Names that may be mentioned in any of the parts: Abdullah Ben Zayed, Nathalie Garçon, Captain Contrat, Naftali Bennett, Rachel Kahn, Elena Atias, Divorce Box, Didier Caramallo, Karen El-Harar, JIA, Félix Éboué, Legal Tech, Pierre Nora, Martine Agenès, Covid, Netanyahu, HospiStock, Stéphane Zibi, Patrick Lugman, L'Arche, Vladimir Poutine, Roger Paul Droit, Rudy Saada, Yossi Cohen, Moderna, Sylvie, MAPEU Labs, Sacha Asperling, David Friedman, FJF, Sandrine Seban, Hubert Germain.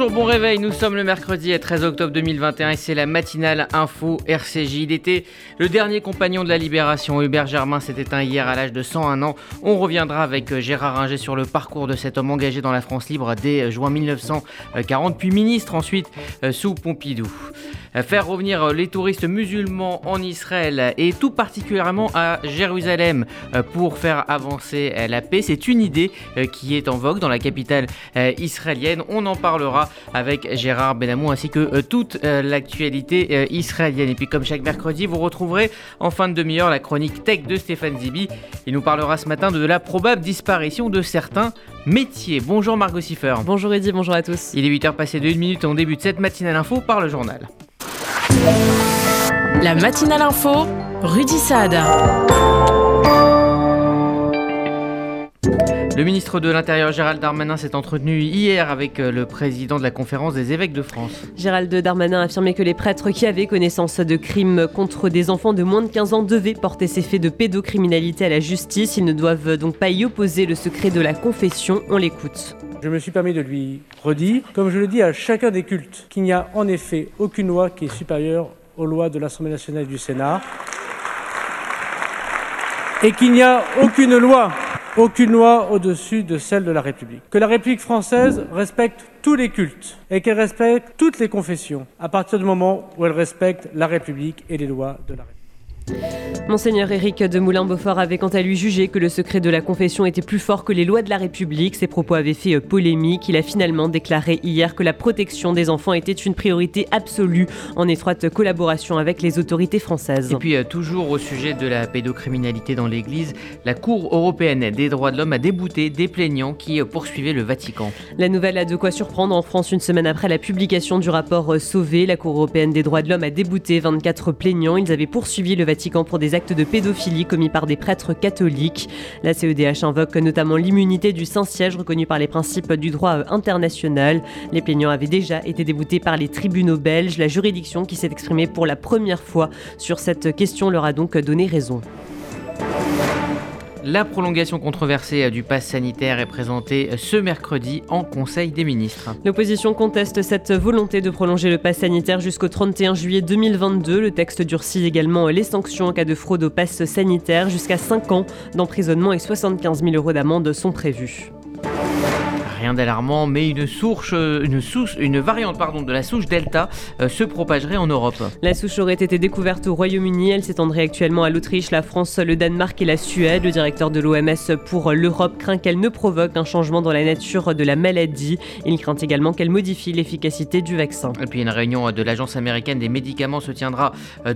Bonjour, bon réveil, nous sommes le mercredi 13 octobre 2021 et c'est la matinale info RCJ. Il était le dernier compagnon de la Libération. Hubert Germain s'est éteint hier à l'âge de 101 ans. On reviendra avec Gérard Ringer sur le parcours de cet homme engagé dans la France libre dès juin 1940, puis ministre ensuite sous Pompidou. Faire revenir les touristes musulmans en Israël et tout particulièrement à Jérusalem pour faire avancer la paix, c'est une idée qui est en vogue dans la capitale israélienne. On en parlera avec Gérard Benamou ainsi que toute l'actualité israélienne. Et puis comme chaque mercredi, vous retrouverez en fin de demi-heure la chronique tech de Stéphane Zibi. Il nous parlera ce matin de la probable disparition de certains métiers. Bonjour Margot Siffer. Bonjour Eddy, bonjour à tous. Il est 8h passé de 1 minute et on débute cette matinale info par le journal. La matinale info, Rudy Saada. Le ministre de l'Intérieur Gérald Darmanin s'est entretenu hier avec le président de la conférence des évêques de France. Gérald Darmanin a affirmé que les prêtres qui avaient connaissance de crimes contre des enfants de moins de 15 ans devaient porter ces faits de pédocriminalité à la justice. Ils ne doivent donc pas y opposer le secret de la confession. On l'écoute. Je me suis permis de lui redire, comme je le dis à chacun des cultes, qu'il n'y a en effet aucune loi qui est supérieure aux lois de l'Assemblée nationale et du Sénat. Et qu'il n'y a aucune loi au-dessus de celle de la République. Que la République française respecte tous les cultes et qu'elle respecte toutes les confessions à partir du moment où elle respecte la République et les lois de la République. Mgr Eric de Moulin-Beaufort avait quant à lui jugé que le secret de la confession était plus fort que les lois de la République. Ses propos avaient fait polémique. Il a finalement déclaré hier que la protection des enfants était une priorité absolue en étroite collaboration avec les autorités françaises. Et puis toujours au sujet de la pédocriminalité dans l'Église, la Cour européenne des droits de l'homme a débouté des plaignants qui poursuivaient le Vatican. La nouvelle a de quoi surprendre en France une semaine après la publication du rapport Sauvé. La Cour européenne des droits de l'homme a débouté 24 plaignants. Ils avaient poursuivi le Vatican pour des actes de pédophilie commis par des prêtres catholiques. La CEDH invoque notamment l'immunité du Saint-Siège reconnue par les principes du droit international. Les plaignants avaient déjà été déboutés par les tribunaux belges. La juridiction qui s'est exprimée pour la première fois sur cette question leur a donc donné raison. La prolongation controversée du pass sanitaire est présentée ce mercredi en Conseil des ministres. L'opposition conteste cette volonté de prolonger le pass sanitaire jusqu'au 31 juillet 2022. Le texte durcit également les sanctions en cas de fraude au pass sanitaire. Jusqu'à 5 ans d'emprisonnement et 75 000 euros d'amende sont prévus. Rien d'alarmant, mais une variante de la souche Delta se propagerait en Europe. La souche aurait été découverte au Royaume-Uni. Elle s'étendrait actuellement à l'Autriche, la France, le Danemark et la Suède. Le directeur de l'OMS pour l'Europe craint qu'elle ne provoque un changement dans la nature de la maladie. Il craint également qu'elle modifie l'efficacité du vaccin. Et puis une réunion de l'Agence américaine des médicaments se tiendra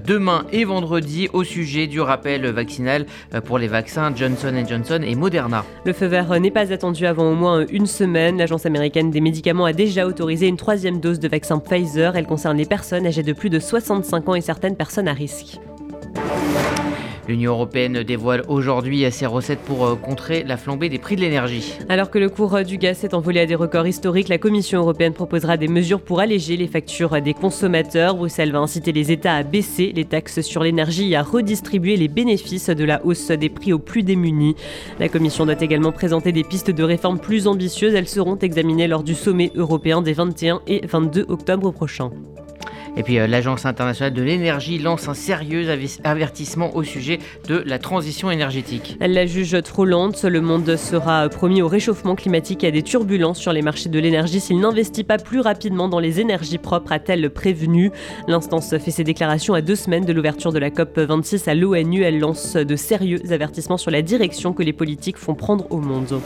demain et vendredi au sujet du rappel vaccinal pour les vaccins Johnson & Johnson et Moderna. Le feu vert n'est pas attendu avant au moins une semaine. L'Agence américaine des médicaments a déjà autorisé une 3e dose de vaccin Pfizer. Elle concerne les personnes âgées de plus de 65 ans et certaines personnes à risque. L'Union européenne dévoile aujourd'hui ses recettes pour contrer la flambée des prix de l'énergie. Alors que le cours du gaz s'est envolé à des records historiques, la Commission européenne proposera des mesures pour alléger les factures des consommateurs. Bruxelles va inciter les États à baisser les taxes sur l'énergie et à redistribuer les bénéfices de la hausse des prix aux plus démunis. La Commission doit également présenter des pistes de réforme plus ambitieuses. Elles seront examinées lors du sommet européen des 21 et 22 octobre prochains. Et puis l'Agence internationale de l'énergie lance un sérieux avertissement au sujet de la transition énergétique. Elle la juge trop lente. Le monde sera promis au réchauffement climatique et à des turbulences sur les marchés de l'énergie s'il n'investit pas plus rapidement dans les énergies propres, a-t-elle prévenu. L'instance fait ses déclarations à 2 semaines de l'ouverture de la COP26 à l'ONU. Elle lance de sérieux avertissements sur la direction que les politiques font prendre au monde.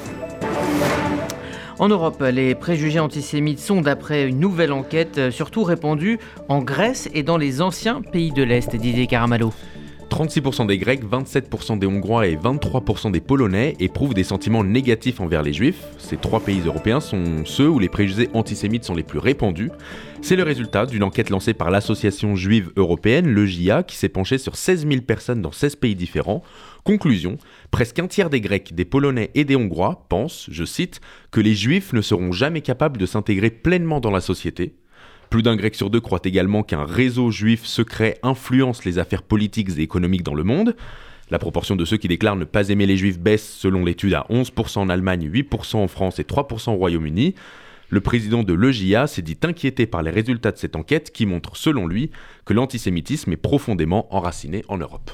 En Europe, les préjugés antisémites sont, d'après une nouvelle enquête, surtout répandus en Grèce et dans les anciens pays de l'Est, Didier Caramallo. 36% des Grecs, 27% des Hongrois et 23% des Polonais éprouvent des sentiments négatifs envers les Juifs. Ces 3 pays européens sont ceux où les préjugés antisémites sont les plus répandus. C'est le résultat d'une enquête lancée par l'Association juive européenne, le JIA, qui s'est penchée sur 16 000 personnes dans 16 pays différents. Conclusion, presque un tiers des Grecs, des Polonais et des Hongrois pensent, je cite, que les Juifs ne seront jamais capables de s'intégrer pleinement dans la société. Plus d'un Grec sur 2 croit également qu'un réseau juif secret influence les affaires politiques et économiques dans le monde. La proportion de ceux qui déclarent ne pas aimer les Juifs baisse selon l'étude à 11% en Allemagne, 8% en France et 3% au Royaume-Uni. Le président de l'EJIA s'est dit inquiété par les résultats de cette enquête qui montre, selon lui, que l'antisémitisme est profondément enraciné en Europe.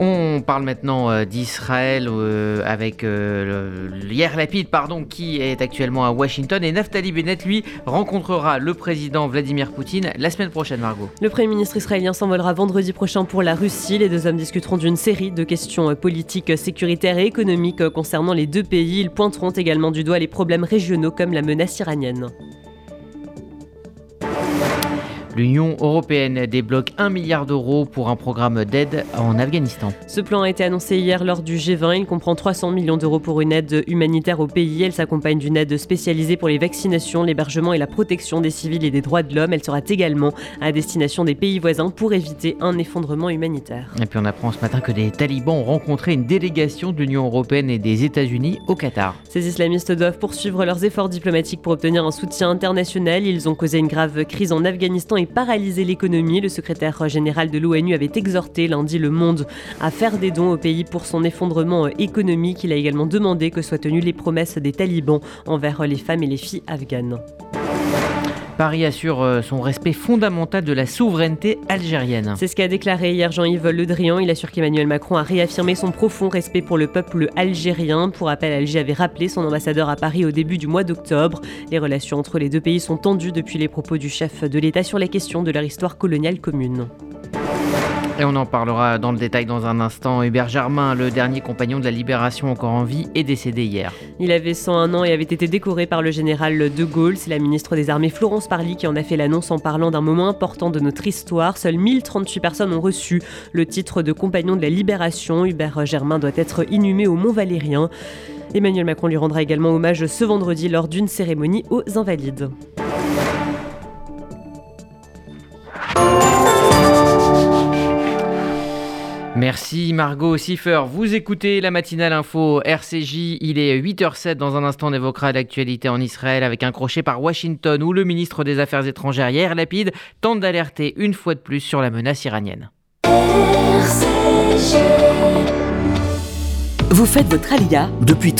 On parle maintenant d'Israël avec Yair Lapid qui est actuellement à Washington, et Naftali Bennett, lui, rencontrera le président Vladimir Poutine la semaine prochaine, Margot. Le Premier ministre israélien s'envolera vendredi prochain pour la Russie. Les deux hommes discuteront d'une série de questions politiques, sécuritaires et économiques concernant les deux pays. Ils pointeront également du doigt les problèmes régionaux comme la menace iranienne. L'Union européenne débloque 1 milliard d'euros pour un programme d'aide en Afghanistan. Ce plan a été annoncé hier lors du G20. Il comprend 300 millions d'euros pour une aide humanitaire au pays. Elle s'accompagne d'une aide spécialisée pour les vaccinations, l'hébergement et la protection des civils et des droits de l'homme. Elle sera également à destination des pays voisins pour éviter un effondrement humanitaire. Et puis on apprend ce matin que les talibans ont rencontré une délégation de l'Union européenne et des États-Unis au Qatar. Ces islamistes doivent poursuivre leurs efforts diplomatiques pour obtenir un soutien international. Ils ont causé une grave crise en Afghanistan et paralyser l'économie. Le secrétaire général de l'ONU avait exhorté lundi le monde à faire des dons au pays pour son effondrement économique. Il a également demandé que soient tenues les promesses des talibans envers les femmes et les filles afghanes. Paris assure son respect fondamental de la souveraineté algérienne. C'est ce qu'a déclaré hier Jean-Yves Le Drian. Il assure qu'Emmanuel Macron a réaffirmé son profond respect pour le peuple algérien. Pour rappel, Alger avait rappelé son ambassadeur à Paris au début du mois d'octobre. Les relations entre les deux pays sont tendues depuis les propos du chef de l'État sur la question de leur histoire coloniale commune. Et on en parlera dans le détail dans un instant. Hubert Germain, le dernier compagnon de la Libération encore en vie, est décédé hier. Il avait 101 ans et avait été décoré par le général de Gaulle. C'est la ministre des Armées Florence Parly qui en a fait l'annonce en parlant d'un moment important de notre histoire. Seules 1038 personnes ont reçu le titre de compagnon de la Libération. Hubert Germain doit être inhumé au Mont-Valérien. Emmanuel Macron lui rendra également hommage ce vendredi lors d'une cérémonie aux Invalides. Merci Margot Siffer, vous écoutez la matinale info RCJ, il est 8h07, dans un instant on évoquera l'actualité en Israël avec un crochet par Washington où le ministre des Affaires étrangères Yair Lapid tente d'alerter une fois de plus sur la menace iranienne. RCJ. Vous faites votre alia ? Depuis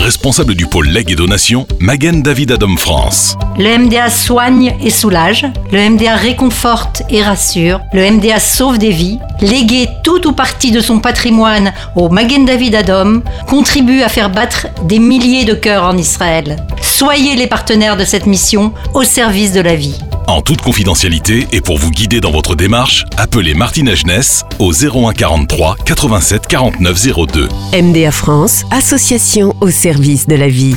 responsable du pôle legs et donations, Magen David Adom France. Le MDA soigne et soulage, le MDA réconforte et rassure, le MDA sauve des vies. Léguer tout ou partie de son patrimoine au Magen David Adom contribue à faire battre des milliers de cœurs en Israël. Soyez les partenaires de cette mission au service de la vie. En toute confidentialité et pour vous guider dans votre démarche, appelez Martine Agenès au 01 43 87 49 02. MDA France, association au service de la vie.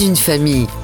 une famille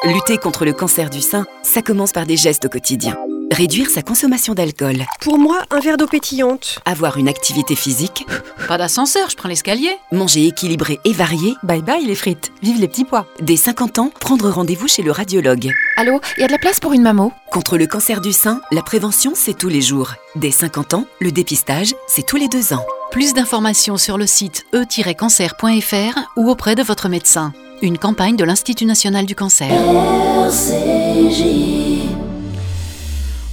Lutter contre le cancer du sein, ça commence par des gestes au quotidien. Réduire sa consommation d'alcool. Pour moi, un verre d'eau pétillante. Avoir une activité physique. Pas d'ascenseur, je prends l'escalier. Manger équilibré et varié. Bye bye les frites, vive les petits pois. Dès 50 ans, prendre rendez-vous chez le radiologue. Allô, il y a de la place pour une mammo ? Contre le cancer du sein, la prévention, c'est tous les jours. Dès 50 ans, le dépistage, c'est tous les 2 ans. Plus d'informations sur le site e-cancer.fr ou auprès de votre médecin. Une campagne de l'Institut national du cancer. RCJ.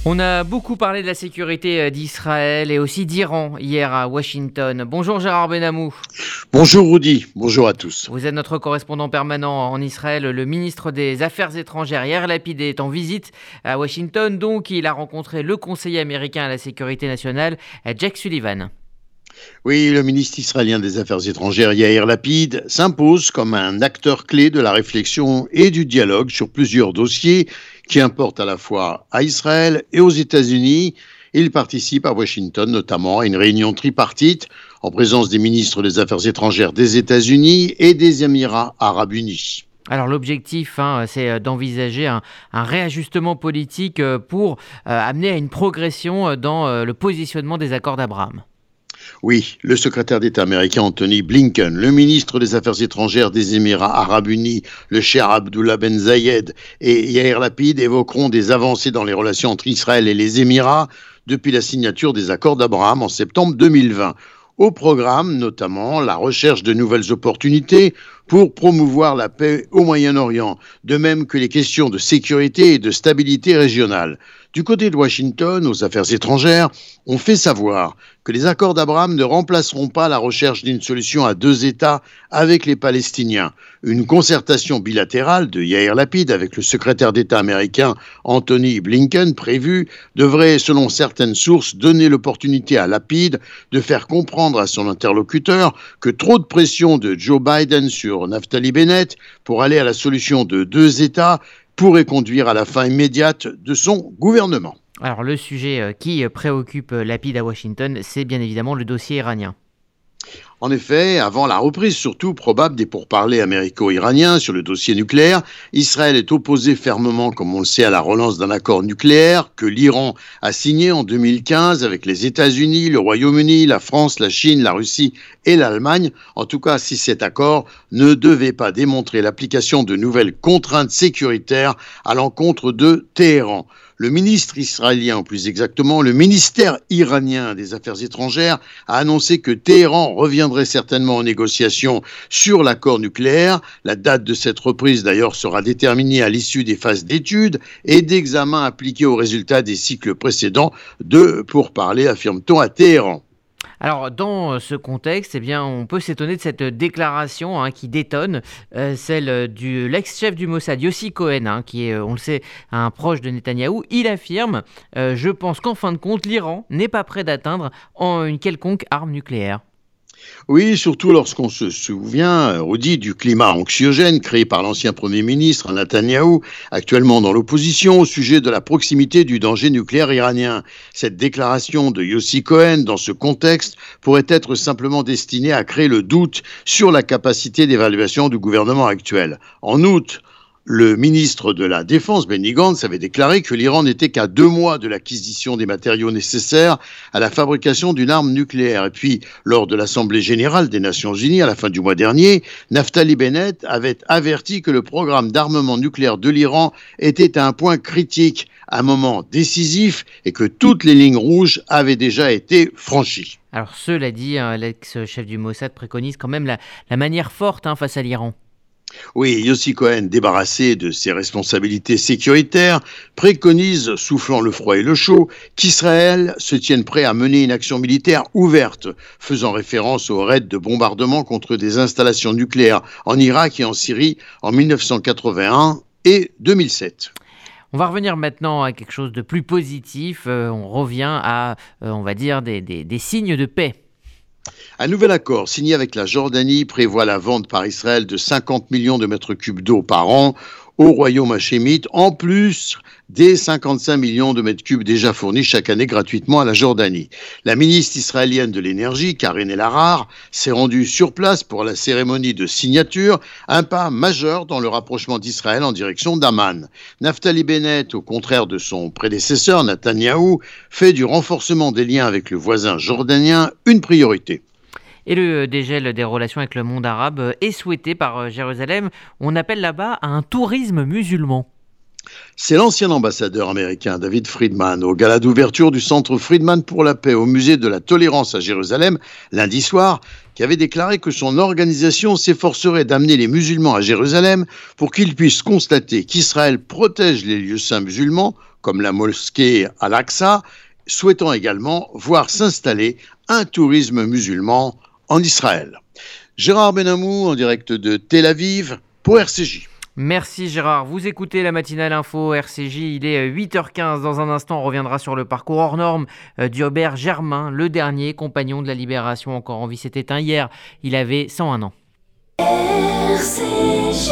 On a beaucoup parlé de la sécurité d'Israël et aussi d'Iran hier à Washington. Bonjour Gérard Benamou. Bonjour Rudy, bonjour à tous. Vous êtes notre correspondant permanent en Israël, le ministre des Affaires étrangères Yair Lapid est en visite à Washington. Donc il a rencontré le conseiller américain à la sécurité nationale, Jack Sullivan. Oui, le ministre israélien des Affaires étrangères Yair Lapid s'impose comme un acteur clé de la réflexion et du dialogue sur plusieurs dossiers qui importent à la fois à Israël et aux États-Unis. Il participe à Washington notamment à une réunion tripartite en présence des ministres des Affaires étrangères des États-Unis et des Émirats arabes unis. Alors l'objectif, c'est d'envisager un réajustement politique pour amener à une progression dans le positionnement des accords d'Abraham. Oui, le secrétaire d'État américain Antony Blinken, le ministre des Affaires étrangères des Émirats arabes unis, le cheikh Abdullah Ben Zayed et Yair Lapid évoqueront des avancées dans les relations entre Israël et les Émirats depuis la signature des accords d'Abraham en septembre 2020. Au programme, notamment, la recherche de nouvelles opportunités pour promouvoir la paix au Moyen-Orient, de même que les questions de sécurité et de stabilité régionale. Du côté de Washington, aux affaires étrangères, on fait savoir que les accords d'Abraham ne remplaceront pas la recherche d'une solution à deux États avec les Palestiniens. Une concertation bilatérale de Yair Lapid avec le secrétaire d'État américain Antony Blinken prévue devrait, selon certaines sources, donner l'opportunité à Lapid de faire comprendre à son interlocuteur que trop de pression de Joe Biden sur Naftali Bennett pour aller à la solution de deux États pourrait conduire à la fin immédiate de son gouvernement. Alors le sujet qui préoccupe Lapid à Washington, c'est bien évidemment le dossier iranien. En effet, avant la reprise surtout probable des pourparlers américo-iraniens sur le dossier nucléaire, Israël est opposé fermement, comme on le sait, à la relance d'un accord nucléaire que l'Iran a signé en 2015 avec les États-Unis, le Royaume-Uni, la France, la Chine, la Russie et l'Allemagne. En tout cas, si cet accord ne devait pas démontrer l'application de nouvelles contraintes sécuritaires à l'encontre de Téhéran. Le ministre israélien, ou plus exactement le ministère iranien des Affaires étrangères, a annoncé que Téhéran reviendrait certainement aux négociations sur l'accord nucléaire. La date de cette reprise, d'ailleurs, sera déterminée à l'issue des phases d'études et d'examens appliqués aux résultats des cycles précédents de pourparlers, affirme-t-on à Téhéran. Alors, dans ce contexte, on peut s'étonner de cette déclaration qui détonne, celle de l'ex-chef du Mossad, Yossi Cohen, qui est, on le sait, un proche de Netanyahou. Il affirme « Je pense qu'en fin de compte, l'Iran n'est pas prêt d'atteindre une quelconque arme nucléaire ». Oui, surtout lorsqu'on se souvient, Rudy, du climat anxiogène créé par l'ancien Premier ministre Netanyahou, actuellement dans l'opposition, au sujet de la proximité du danger nucléaire iranien. Cette déclaration de Yossi Cohen, dans ce contexte, pourrait être simplement destinée à créer le doute sur la capacité d'évaluation du gouvernement actuel. En août, le ministre de la Défense, Benny Gantz, avait déclaré que l'Iran n'était qu'à 2 mois de l'acquisition des matériaux nécessaires à la fabrication d'une arme nucléaire. Et puis, lors de l'Assemblée générale des Nations Unies, à la fin du mois dernier, Naftali Bennett avait averti que le programme d'armement nucléaire de l'Iran était à un point critique, un moment décisif, et que toutes les lignes rouges avaient déjà été franchies. Alors, cela dit, l'ex-chef du Mossad préconise quand même la manière forte face à l'Iran. Oui, Yossi Cohen, débarrassé de ses responsabilités sécuritaires, préconise, soufflant le froid et le chaud, qu'Israël se tienne prêt à mener une action militaire ouverte, faisant référence aux raids de bombardement contre des installations nucléaires en Irak et en Syrie en 1981 et 2007. On va revenir maintenant à quelque chose de plus positif. On revient à, des signes de paix. Un nouvel accord signé avec la Jordanie prévoit la vente par Israël de 50 millions de mètres cubes d'eau par an au royaume hachémite, en plus des 55 millions de mètres cubes déjà fournis chaque année gratuitement à la Jordanie. La ministre israélienne de l'énergie, Karen El-Harar, s'est rendue sur place pour la cérémonie de signature, un pas majeur dans le rapprochement d'Israël en direction d'Amman. Naftali Bennett, au contraire de son prédécesseur, Netanyahou, fait du renforcement des liens avec le voisin jordanien une priorité. Et le dégel des relations avec le monde arabe est souhaité par Jérusalem. On appelle là-bas un tourisme musulman. C'est l'ancien ambassadeur américain David Friedman au gala d'ouverture du Centre Friedman pour la paix au musée de la Tolérance à Jérusalem, lundi soir, qui avait déclaré que son organisation s'efforcerait d'amener les musulmans à Jérusalem pour qu'ils puissent constater qu'Israël protège les lieux saints musulmans, comme la mosquée Al-Aqsa, souhaitant également voir s'installer un tourisme musulman en Israël. Gérard Benamou, en direct de Tel Aviv, pour RCJ. Merci Gérard, vous écoutez la matinale info RCJ, il est 8h15, dans un instant on reviendra sur le parcours hors norme d'Hubert Germain, le dernier compagnon de la Libération encore en vie, s'est éteint hier, il avait 101 ans. RCJ.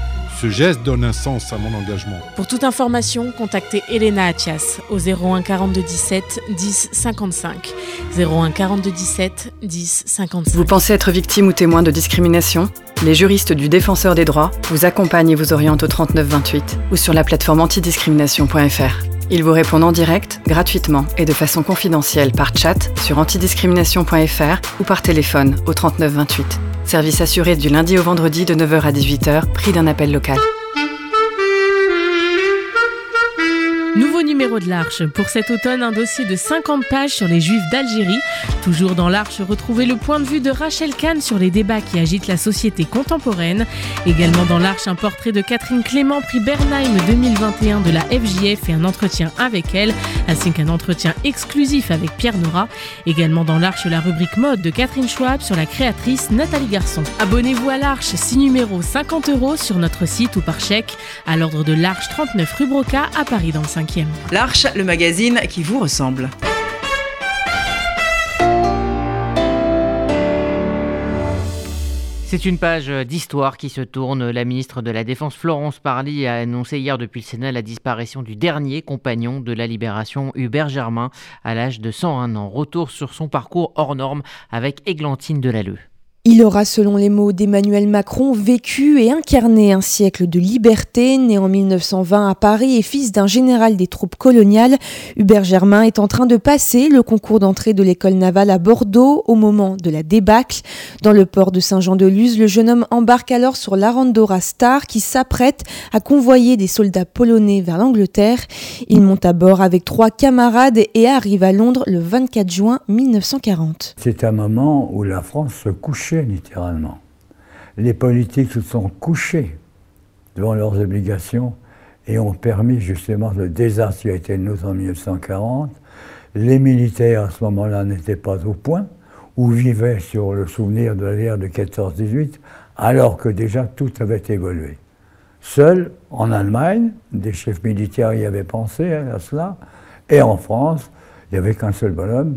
Ce geste donne un sens à mon engagement. Pour toute information, contactez Elena Atias au 01 42 17 10 55. 01 42 17 10 55. Vous pensez être victime ou témoin de discrimination ? Les juristes du Défenseur des droits vous accompagnent et vous orientent au 39 28 ou sur la plateforme antidiscrimination.fr. Ils vous répondent en direct, gratuitement et de façon confidentielle par chat sur antidiscrimination.fr ou par téléphone au 39 28. Service assuré du lundi au vendredi de 9h à 18h, prix d'un appel local. Nouveau numéro de l'Arche. Pour cet automne, un dossier de 50 pages sur les Juifs d'Algérie. Toujours dans l'Arche, retrouvez le point de vue de Rachel Kahn sur les débats qui agitent la société contemporaine. Également dans l'Arche, un portrait de Catherine Clément, prix Bernheim 2021 de la FJF et un entretien avec elle, ainsi qu'un entretien exclusif avec Pierre Nora. Également dans l'Arche, la rubrique mode de Catherine Schwab sur la créatrice Nathalie Garçon. Abonnez-vous à l'Arche, 6 numéros, 50 € sur notre site ou par chèque, à l'ordre de l'Arche 39 rue Broca à Paris dans le 5. L'Arche, le magazine qui vous ressemble. C'est une page d'histoire qui se tourne. La ministre de la Défense, Florence Parly, a annoncé hier depuis le Sénat la disparition du dernier compagnon de la Libération, Hubert Germain, à l'âge de 101 ans. Retour sur son parcours hors norme avec Eglantine Delalleux. Il aura, selon les mots d'Emmanuel Macron, vécu et incarné un siècle de liberté. Né en 1920 à Paris et fils d'un général des troupes coloniales, Hubert Germain est en train de passer le concours d'entrée de l'école navale à Bordeaux au moment de la débâcle. Dans le port de Saint-Jean-de-Luz, le jeune homme embarque alors sur l'Arandora Star qui s'apprête à convoyer des soldats polonais vers l'Angleterre. Il monte à bord avec 3 camarades et arrive à Londres le 24 juin 1940. C'est un moment où la France se couche. Littéralement. Les politiques se sont couchés devant leurs obligations et ont permis justement le désastre qui a été le nôtre en 1940. Les militaires à ce moment-là n'étaient pas au point ou vivaient sur le souvenir de la guerre de 14-18 alors que déjà tout avait évolué. Seuls, en Allemagne, des chefs militaires y avaient pensé à cela et en France, Il n'y avait qu'un seul bonhomme,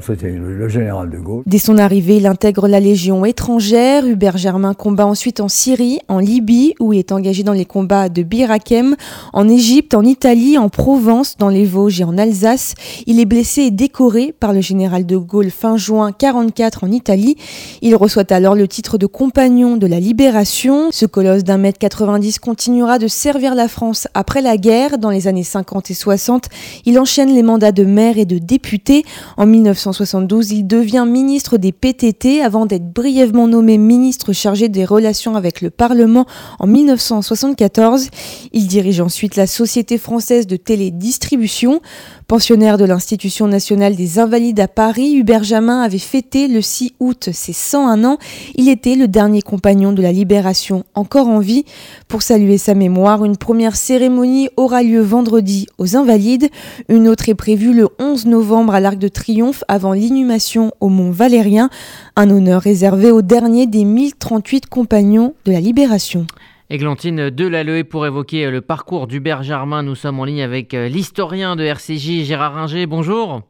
c'était le général de Gaulle. Dès son arrivée, il intègre la Légion étrangère. Hubert Germain combat ensuite en Syrie, en Libye, où il est engagé dans les combats de Bir Hakeim, en Égypte, en Italie, en Provence, dans les Vosges et en Alsace. Il est blessé et décoré par le général de Gaulle fin juin 1944 en Italie. Il reçoit alors le titre de compagnon de la Libération. Ce colosse d'un mètre 90 continuera de servir la France après la guerre. Dans les années 50 et 60, il enchaîne les mandat de maire et de député. En 1972, il devient ministre des PTT avant d'être brièvement nommé ministre chargé des relations avec le Parlement en 1974. Il dirige ensuite la Société française de télédistribution. Pensionnaire de l'Institution nationale des Invalides à Paris, Hubert Germain avait fêté le 6 août ses 101 ans. Il était le dernier compagnon de la Libération encore en vie. Pour saluer sa mémoire, une première cérémonie aura lieu vendredi aux Invalides. Une autre est prévu le 11 novembre à l'Arc de Triomphe avant l'inhumation au Mont Valérien, un honneur réservé au dernier des 1038 compagnons de la Libération. Eglantine Delalleux, pour évoquer le parcours d'Hubert Germain, nous sommes en ligne avec l'historien de RCJ, Gérard Ringer. Bonjour.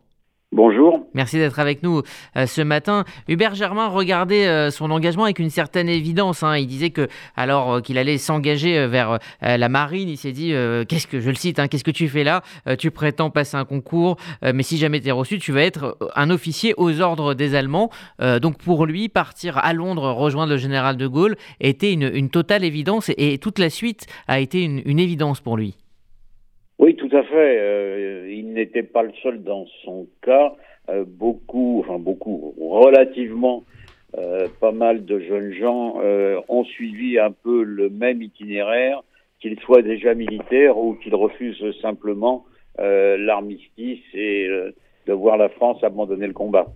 Bonjour. Merci d'être avec nous ce matin. Hubert Germain regardait son engagement avec une certaine évidence. Il disait que, alors qu'il allait s'engager vers la marine, il s'est dit qu'est-ce que, je le cite, qu'est-ce que tu fais là ? Tu prétends passer un concours, mais si jamais tu es reçu, tu vas être un officier aux ordres des Allemands. Donc pour lui, partir à Londres, rejoindre le général de Gaulle, était une totale évidence et toute la suite a été une évidence pour lui. Oui, tout à fait. Il n'était pas le seul dans son cas. Pas mal de jeunes gens ont suivi un peu le même itinéraire, qu'ils soient déjà militaires ou qu'ils refusent simplement l'armistice et de voir la France abandonner le combat.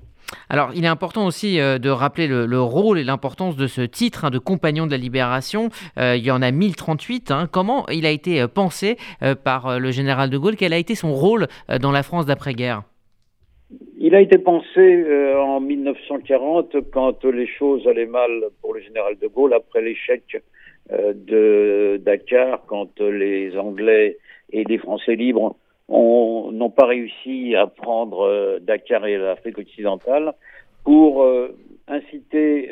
Alors, il est important aussi de rappeler le rôle et l'importance de ce titre de compagnon de la Libération. Il y en a 1038. Comment il a été pensé par le général de Gaulle ? Quel a été son rôle dans la France d'après-guerre ? Il a été pensé en 1940, quand les choses allaient mal pour le général de Gaulle, après l'échec de Dakar, quand les Anglais et les Français libres n'ont pas réussi à prendre Dakar et l'Afrique occidentale, pour inciter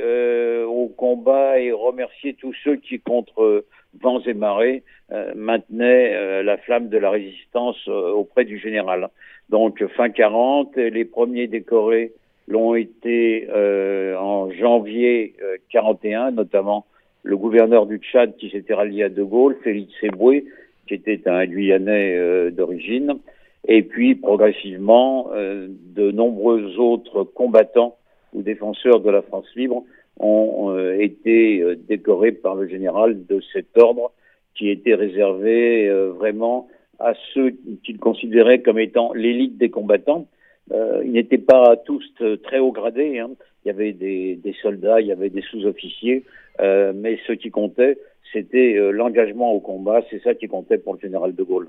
au combat et remercier tous ceux qui, contre vents et marées, maintenaient la flamme de la résistance auprès du général. Donc fin 40, les premiers décorés l'ont été en janvier 41, notamment le gouverneur du Tchad qui s'était rallié à De Gaulle, Félix Éboué, qui était un Guyanais d'origine, et puis progressivement de nombreux autres combattants ou défenseurs de la France libre ont été décorés par le général de cet ordre qui était réservé vraiment à ceux qu'il considérait comme étant l'élite des combattants. Ils n'étaient pas tous très haut gradés, Il y avait des soldats, il y avait des sous-officiers, mais ce qui comptait, c'était l'engagement au combat, c'est ça qui comptait pour le général de Gaulle.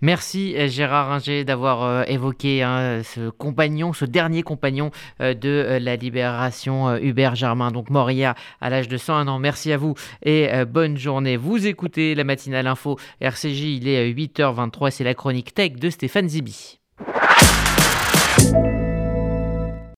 Merci Gérard Ringer d'avoir évoqué ce dernier compagnon de la Libération, Hubert Germain, donc mort hier à l'âge de 101 ans. Merci à vous et bonne journée. Vous écoutez la matinale info RCJ, il est 8h23, c'est la chronique tech de Stéphane Zibi.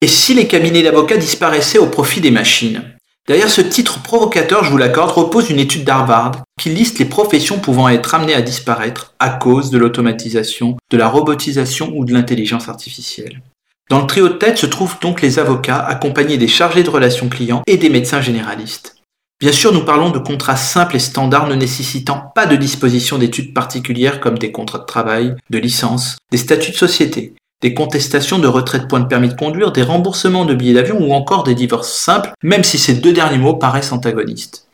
Et si les cabinets d'avocats disparaissaient au profit des machines ? Derrière ce titre provocateur, je vous l'accorde, repose une étude d'Harvard qui liste les professions pouvant être amenées à disparaître à cause de l'automatisation, de la robotisation ou de l'intelligence artificielle. Dans le trio de tête se trouvent donc les avocats accompagnés des chargés de relations clients et des médecins généralistes. Bien sûr, nous parlons de contrats simples et standards ne nécessitant pas de disposition d'études particulières comme des contrats de travail, de licence, des statuts de société, des contestations de retrait de points de permis de conduire, des remboursements de billets d'avion ou encore des divorces simples, même si ces deux derniers mots paraissent antagonistes.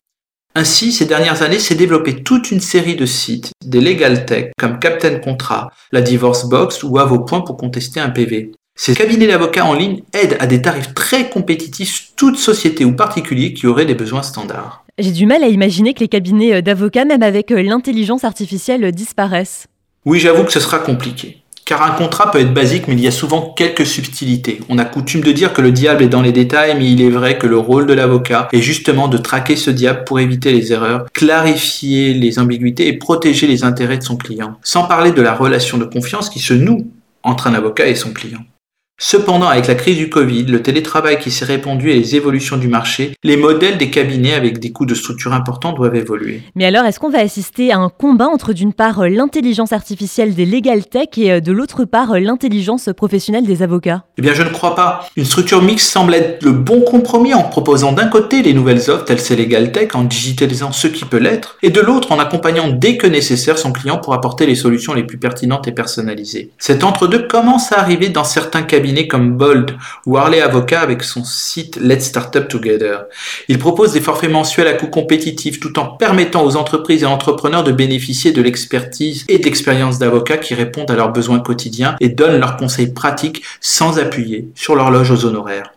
Ainsi, ces dernières années s'est développée toute une série de sites, des Legal Tech comme Captain Contrat, la Divorce Box ou à vos points pour contester un PV. Ces cabinets d'avocats en ligne aident à des tarifs très compétitifs toute société ou particulier qui aurait des besoins standards. J'ai du mal à imaginer que les cabinets d'avocats, même avec l'intelligence artificielle, disparaissent. Oui, j'avoue que ce sera compliqué. Car un contrat peut être basique, mais il y a souvent quelques subtilités. On a coutume de dire que le diable est dans les détails, mais il est vrai que le rôle de l'avocat est justement de traquer ce diable pour éviter les erreurs, clarifier les ambiguïtés et protéger les intérêts de son client. Sans parler de la relation de confiance qui se noue entre un avocat et son client. Cependant, avec la crise du Covid, le télétravail qui s'est répandu et les évolutions du marché, les modèles des cabinets avec des coûts de structure importants doivent évoluer. Mais alors, est-ce qu'on va assister à un combat entre d'une part l'intelligence artificielle des Legal Tech et de l'autre part l'intelligence professionnelle des avocats ? Eh bien, je ne crois pas. Une structure mixte semble être le bon compromis en proposant d'un côté les nouvelles offres telles ces Legal Tech, en digitalisant ce qui peut l'être, et de l'autre en accompagnant dès que nécessaire son client pour apporter les solutions les plus pertinentes et personnalisées. Cet entre-deux commence à arriver dans certains cabinets comme Bold ou Harley Avocat avec son site Let's Startup Together. Il propose des forfaits mensuels à coût compétitif tout en permettant aux entreprises et entrepreneurs de bénéficier de l'expertise et de l'expérience d'avocats qui répondent à leurs besoins quotidiens et donnent leurs conseils pratiques sans appuyer sur l'horloge aux honoraires.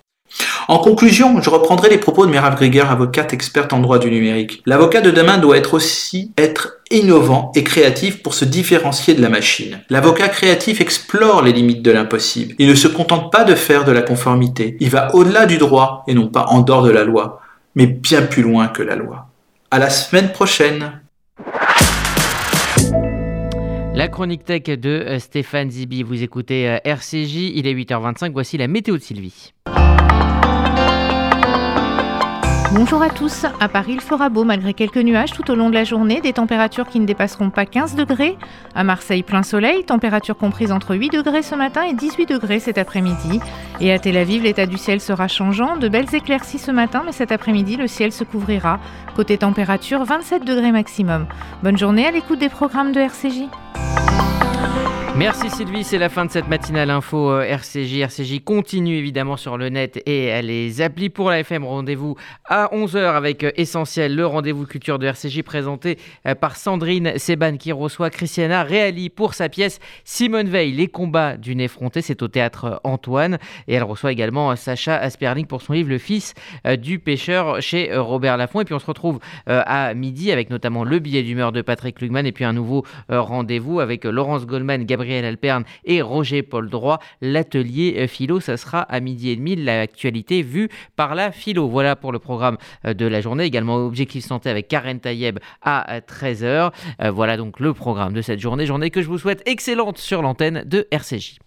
En conclusion, je reprendrai les propos de Gérard Ringer, avocate experte en droit du numérique. L'avocat de demain doit aussi être innovant et créatif pour se différencier de la machine. L'avocat créatif explore les limites de l'impossible. Il ne se contente pas de faire de la conformité. Il va au-delà du droit et non pas en dehors de la loi, mais bien plus loin que la loi. À la semaine prochaine! La chronique tech de Stéphane Zibi. Vous écoutez RCJ, il est 8h25, voici la météo de Sylvie. Bonjour à tous, à Paris il fera beau malgré quelques nuages tout au long de la journée, des températures qui ne dépasseront pas 15 degrés. À Marseille plein soleil, température comprise entre 8 degrés ce matin et 18 degrés cet après-midi. Et à Tel Aviv l'état du ciel sera changeant, de belles éclaircies ce matin mais cet après-midi le ciel se couvrira. Côté température 27 degrés maximum. Bonne journée à l'écoute des programmes de RCJ. Merci Sylvie, c'est la fin de cette matinale info RCJ. RCJ continue évidemment sur le net et les applis pour la FM. Rendez-vous à 11h avec Essentiel, le rendez-vous culture de RCJ présenté par Sandrine Seban qui reçoit Christiana Reali pour sa pièce Simone Veil, les combats d'une effrontée. C'est au théâtre Antoine et elle reçoit également Sacha Asperling pour son livre Le fils du pêcheur chez Robert Laffont. Et puis on se retrouve à midi avec notamment le billet d'humeur de Patrick Lugman et puis un nouveau rendez-vous avec Laurence Goldman, Gabriel Alperne et Roger Paul Droit. L'atelier philo, ça sera à 12h30, l'actualité vue par la philo. Voilà pour le programme de la journée. Également Objectif Santé avec Karen Tayeb à 13h. Voilà donc le programme de cette journée que je vous souhaite excellente sur l'antenne de RCJ.